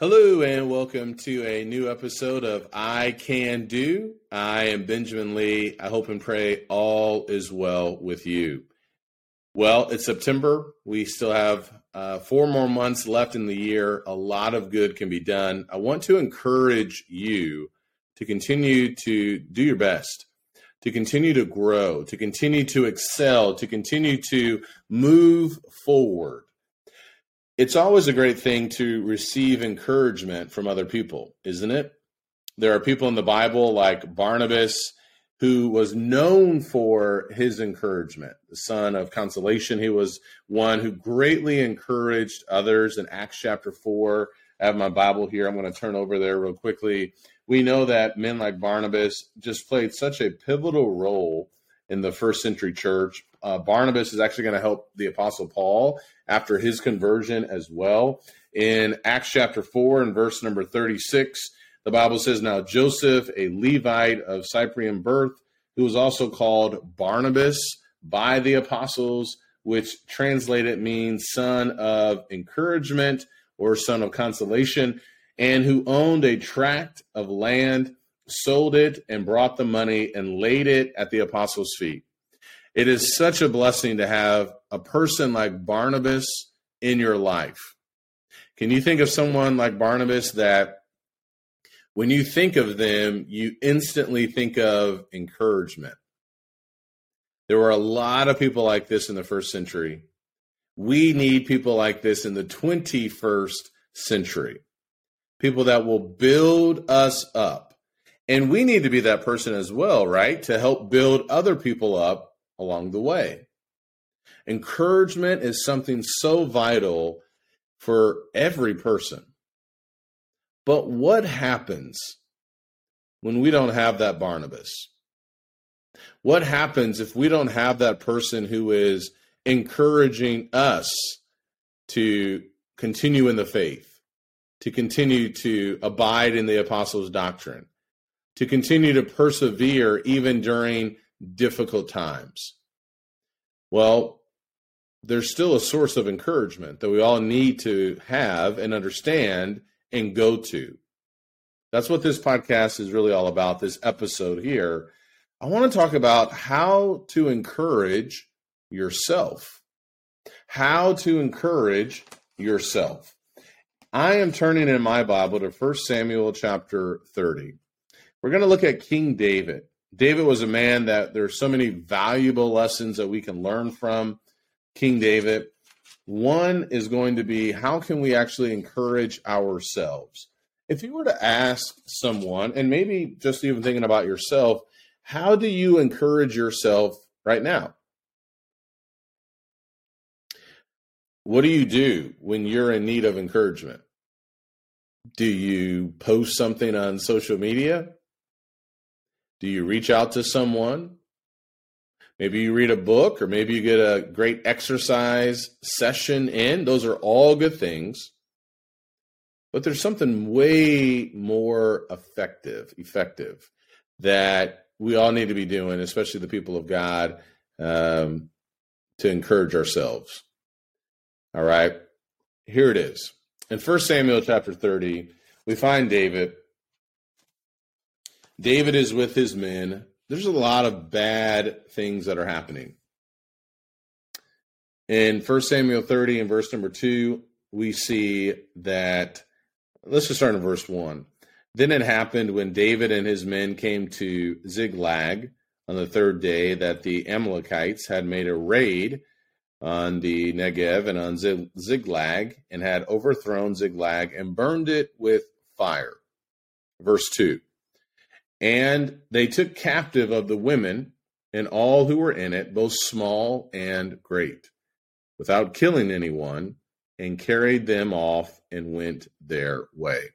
Hello and welcome to a new episode of I Can Do. I am Benjamin Lee. I hope and pray all is well with you. Well, it's September. We still have 4 more months left in the year. A lot of good can be done. I want to encourage you to continue to do your best, to continue to grow, to continue to excel, to continue to move forward. It's always a great thing to receive encouragement from other people, isn't it? There are people in the Bible like Barnabas, who was known for his encouragement, the son of consolation. He was one who greatly encouraged others. In Acts chapter 4, I have my Bible here. I'm going to turn over there real quickly. We know that men like Barnabas just played such a pivotal role in the first century church. Barnabas is actually going to help the Apostle Paul after his conversion as well. In Acts chapter 4 and verse number 36, the Bible says, "Now Joseph, a Levite of Cyprian birth, who was also called Barnabas by the apostles," which translated means son of encouragement or son of consolation, "and who owned a tract of land, sold it and brought the money and laid it at the apostles' feet." It is such a blessing to have a person like Barnabas in your life. Can you think of someone like Barnabas that when you think of them, you instantly think of encouragement? There were a lot of people like this in the first century. We need people like this in the 21st century. People that will build us up. And we need to be that person as well, right? To help build other people up along the way. Encouragement is something so vital for every person. But what happens when we don't have that Barnabas? What happens if we don't have that person who is encouraging us to continue in the faith, to continue to abide in the apostles' doctrine, to continue to persevere even during difficult times? Well, there's still a source of encouragement that we all need to have and understand and go to. That's what this podcast is really all about, this episode here. I want to talk about how to encourage yourself. How to encourage yourself. I am turning in my Bible to 1 Samuel chapter 30. We're going to look at King David. David was a man that there are so many valuable lessons that we can learn from King David. One is going to be, how can we actually encourage ourselves? If you were to ask someone, and maybe just even thinking about yourself, how do you encourage yourself right now? What do you do when you're in need of encouragement? Do you post something on social media? Do you reach out to someone? Maybe you read a book, or maybe you get a great exercise session in. Those are all good things. But there's something way more effective that we all need to be doing, especially the people of God, to encourage ourselves. All right, here it is. In 1 Samuel chapter 30, we find David. David is with his men. There's a lot of bad things that are happening. In 1 Samuel 30 and verse number 2, we see that, let's just start in verse 1. "Then it happened when David and his men came to Ziklag on the third day that the Amalekites had made a raid on the Negev and on Ziklag and had overthrown Ziklag and burned it with fire." Verse 2. "And they took captive of the women and all who were in it, both small and great, without killing anyone, and carried them off and went their way."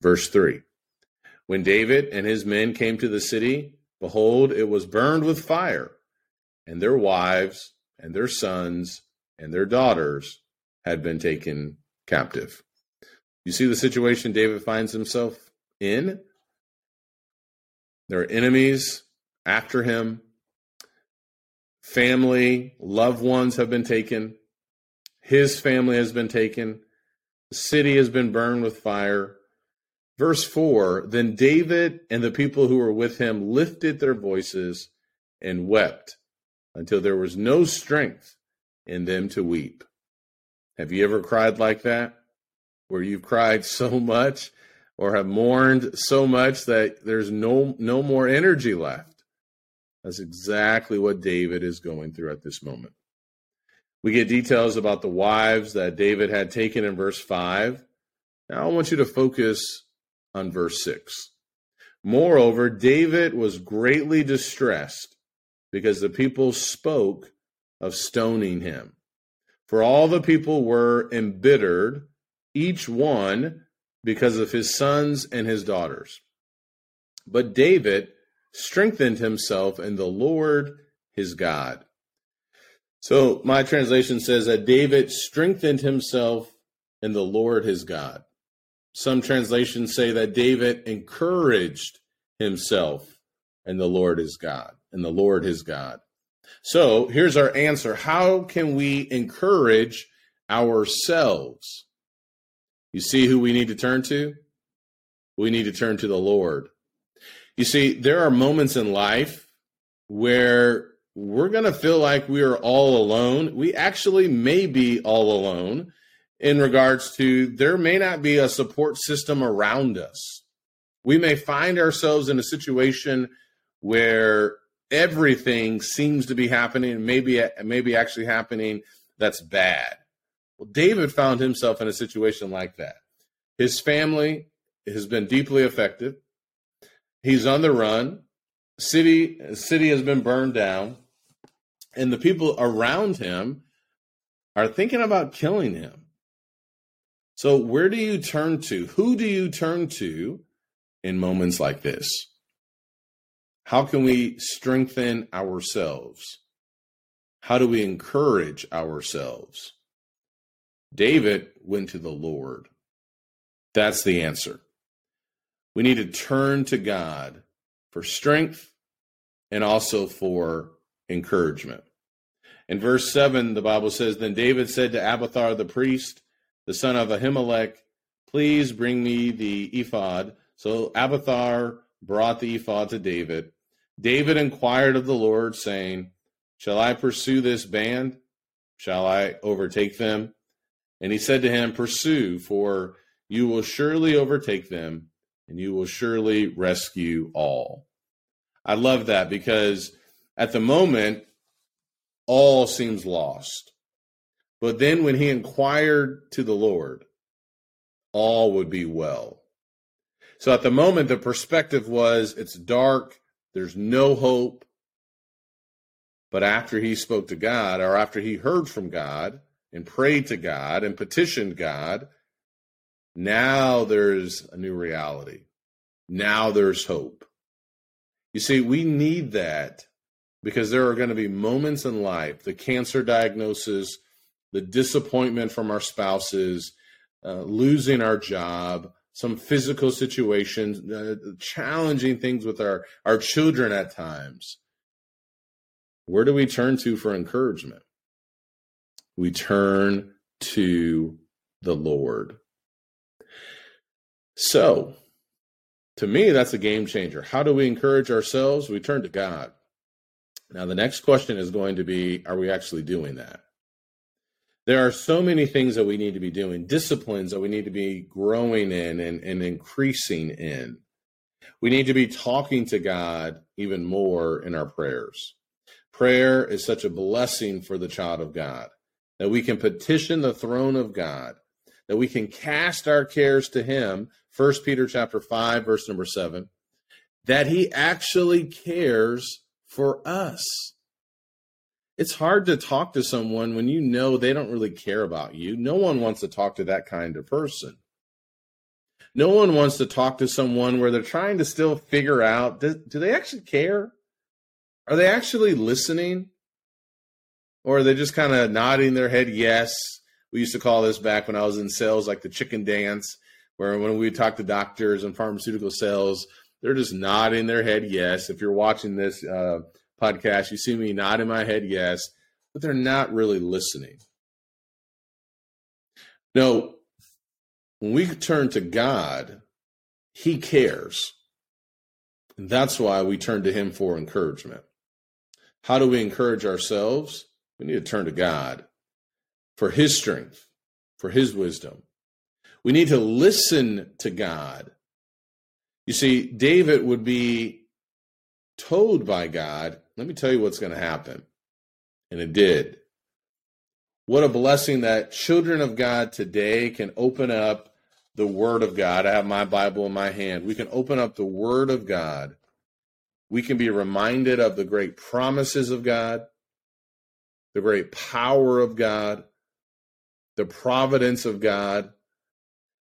Verse 3. "When David and his men came to the city, behold, it was burned with fire, and their wives and their sons and their daughters had been taken captive." You see the situation David finds himself in? There are enemies after him. Family, loved ones have been taken. His family has been taken. The city has been burned with fire. Verse 4, then David and the people who were with him lifted their voices and wept until there was no strength in them to weep. Have you ever cried like that, where you've cried so much or have mourned so much that there's no more energy left? That's exactly what David is going through at this moment. We get details about the wives that David had taken in verse 5. Now I want you to focus on verse 6. Moreover, David was greatly distressed because the people spoke of stoning him. For all the people were embittered, each one because of his sons and his daughters. But David strengthened himself in the Lord his God. So my translation says that David strengthened himself in the Lord his God. Some translations say that David encouraged himself in the Lord his God, So here's our answer. How can we encourage ourselves? You see who we need to turn to? We need to turn to the Lord. You see, there are moments in life where we're going to feel like we are all alone. We actually may be all alone in regards to there may not be a support system around us. We may find ourselves in a situation where everything seems to be happening, maybe actually happening that's bad. Well, David found himself in a situation like that. His family has been deeply affected. He's on the run. City has been burned down. And the people around him are thinking about killing him. So where do you turn to? Who do you turn to in moments like this? How can we strengthen ourselves? How do we encourage ourselves? David went to the Lord. That's the answer. We need to turn to God for strength and also for encouragement. In verse 7, the Bible says, then David said to Abiathar the priest, the son of Ahimelech, please bring me the ephod. So Abiathar brought the ephod to David. David inquired of the Lord, saying, shall I pursue this band? Shall I overtake them? And he said to him, pursue, for you will surely overtake them, and you will surely rescue all. I love that, because at the moment, all seems lost. But then when he inquired to the Lord, all would be well. So at the moment, the perspective was, it's dark, there's no hope. But after he spoke to God, or after he heard from God, and prayed to God, and petitioned God, now there's a new reality. Now there's hope. You see, we need that, because there are going to be moments in life, the cancer diagnosis, the disappointment from our spouses, losing our job, some physical situations, challenging things with our children at times. Where do we turn to for encouragement? We turn to the Lord. So, to me, that's a game changer. How do we encourage ourselves? We turn to God. Now, the next question is going to be, are we actually doing that? There are so many things that we need to be doing, disciplines that we need to be growing in and increasing in. We need to be talking to God even more in our prayers. Prayer is such a blessing for the child of God, that we can petition the throne of God, that we can cast our cares to him, 1 Peter chapter 5, verse number 7, that he actually cares for us. It's hard to talk to someone when you know they don't really care about you. No one wants to talk to that kind of person. No one wants to talk to someone where they're trying to still figure out, do they actually care? Are they actually listening? Or are they just kind of nodding their head yes? We used to call this back when I was in sales like the chicken dance, where when we talk to doctors and pharmaceutical sales, they're just nodding their head yes. If you're watching this podcast, you see me nodding my head yes, but they're not really listening. No, When we turn to God, he cares. And that's why we turn to him for encouragement. How do we encourage ourselves? We need to turn to God for his strength, for his wisdom. We need to listen to God. You see, David would be told by God, let me tell you what's going to happen. And it did. What a blessing that children of God today can open up the Word of God. I have my Bible in my hand. We can open up the Word of God. We can be reminded of the great promises of God, the great power of God, the providence of God,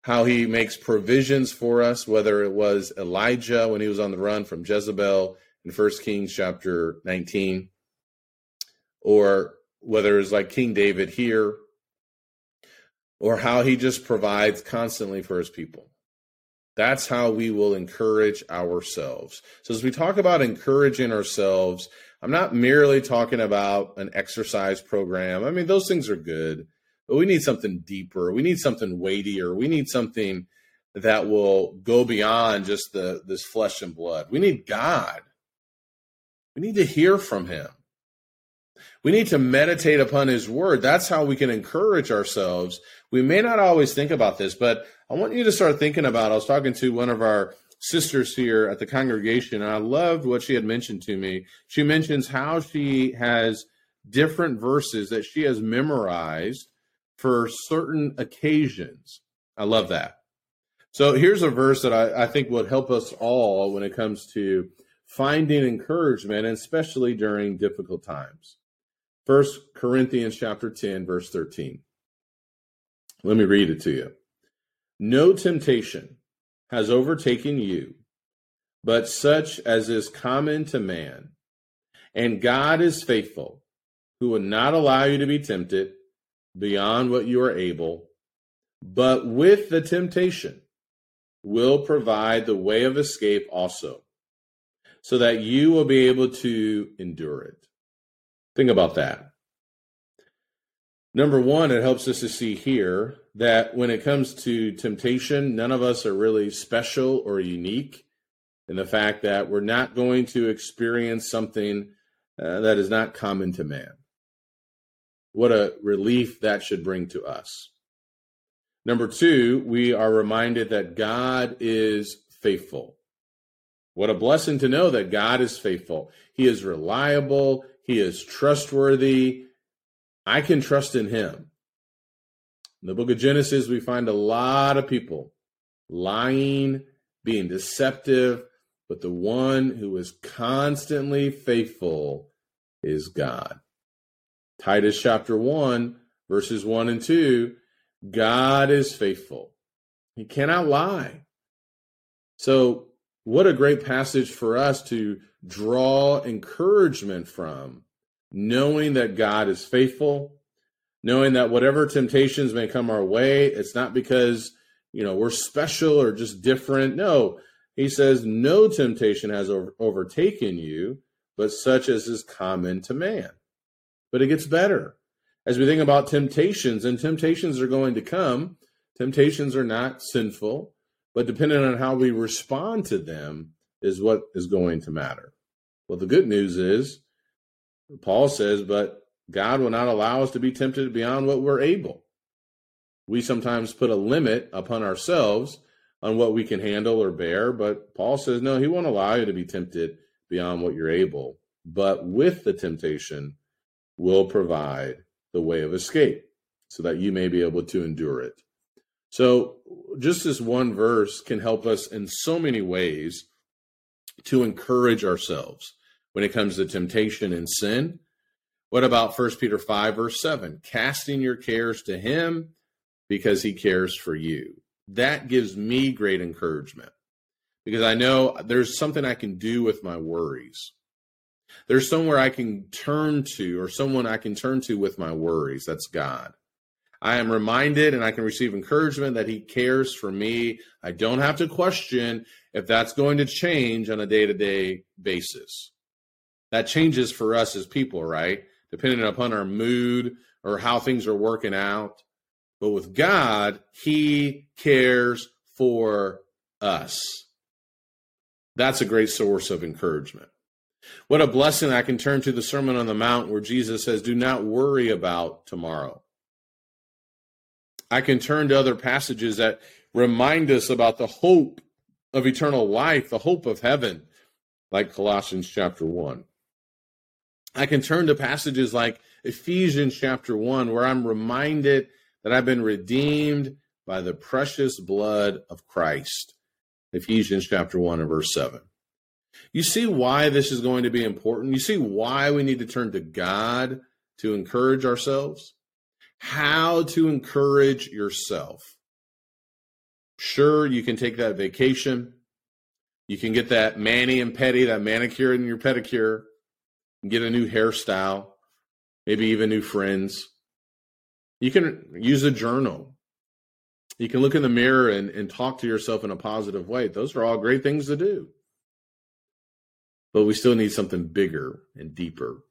how he makes provisions for us, whether it was Elijah when he was on the run from Jezebel in 1 Kings chapter 19, or whether it's like King David here, or how he just provides constantly for his people. That's how we will encourage ourselves. So as we talk about encouraging ourselves, I'm not merely talking about an exercise program. I mean, those things are good, but we need something deeper. We need something weightier. We need something that will go beyond just this flesh and blood. We need God. We need to hear from him. We need to meditate upon his word. That's how we can encourage ourselves. We may not always think about this, but I want you to start thinking about, I was talking to one of our sisters here at the congregation, and I loved what she had mentioned to me. She mentions how she has different verses that she has memorized for certain occasions. I love that. So here's a verse that I think would help us all when it comes to finding encouragement, and especially during difficult times. 1 Corinthians chapter 10, verse 13. Let me read it to you. No temptation has overtaken you, but such as is common to man. And God is faithful, who will not allow you to be tempted beyond what you are able, but with the temptation will provide the way of escape also, so that you will be able to endure it. Think about that. Number one, it helps us to see here that when it comes to temptation, none of us are really special or unique in the fact that we're not going to experience something that is not common to man. What a relief that should bring to us. Number two, we are reminded that God is faithful. What a blessing to know that God is faithful. He is reliable. He is trustworthy. I can trust in him. In the book of Genesis, we find a lot of people lying, being deceptive, but the one who is constantly faithful is God. Titus chapter 1, verses 1 and 2, God is faithful. He cannot lie. So, what a great passage for us to draw encouragement from, knowing that God is faithful, knowing that whatever temptations may come our way, it's not because, we're special or just different. No, he says, no temptation has overtaken you, but such as is common to man. But it gets better. As we think about temptations, and temptations are going to come, temptations are not sinful. But depending on how we respond to them is what is going to matter. Well, the good news is, Paul says, but God will not allow us to be tempted beyond what we're able. We sometimes put a limit upon ourselves on what we can handle or bear, but Paul says, no, he won't allow you to be tempted beyond what you're able. But with the temptation will provide the way of escape so that you may be able to endure it. So just this one verse can help us in so many ways to encourage ourselves when it comes to temptation and sin. What about 1 Peter 5, verse 7? Casting your cares to him because he cares for you. That gives me great encouragement because I know there's something I can do with my worries. There's somewhere I can turn to or someone I can turn to with my worries. That's God. I am reminded and I can receive encouragement that he cares for me. I don't have to question if that's going to change on a day-to-day basis. That changes for us as people, right? Depending upon our mood or how things are working out. But with God, he cares for us. That's a great source of encouragement. What a blessing. I can turn to the Sermon on the Mount where Jesus says, do not worry about tomorrow. I can turn to other passages that remind us about the hope of eternal life, the hope of heaven, like Colossians chapter 1. I can turn to passages like Ephesians chapter 1, where I'm reminded that I've been redeemed by the precious blood of Christ. Ephesians chapter 1 and verse 7. You see why this is going to be important? You see why we need to turn to God to encourage ourselves? How to encourage yourself. Sure, you can take that vacation. You can get that mani and pedi, that manicure and your pedicure, and get a new hairstyle, maybe even new friends. You can use a journal. You can look in the mirror and talk to yourself in a positive way. Those are all great things to do. But we still need something bigger and deeper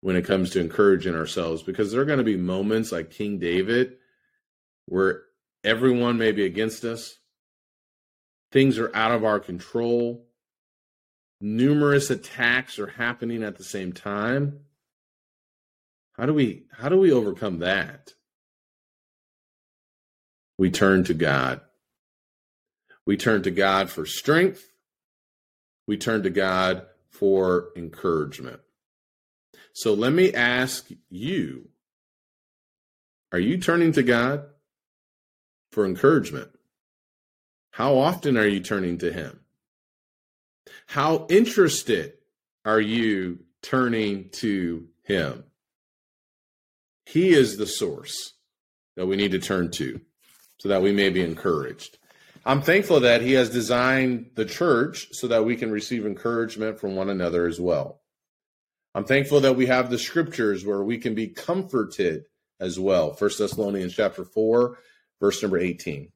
when it comes to encouraging ourselves, because there are going to be moments like King David where everyone may be against us. Things are out of our control. Numerous attacks are happening at the same time. How do we overcome that? We turn to God. We turn to God for strength. We turn to God for encouragement. So let me ask you, are you turning to God for encouragement? How often are you turning to him? How interested are you turning to him? He is the source that we need to turn to so that we may be encouraged. I'm thankful that he has designed the church so that we can receive encouragement from one another as well. I'm thankful that we have the scriptures where we can be comforted as well. 1 Thessalonians chapter 4, verse number 18.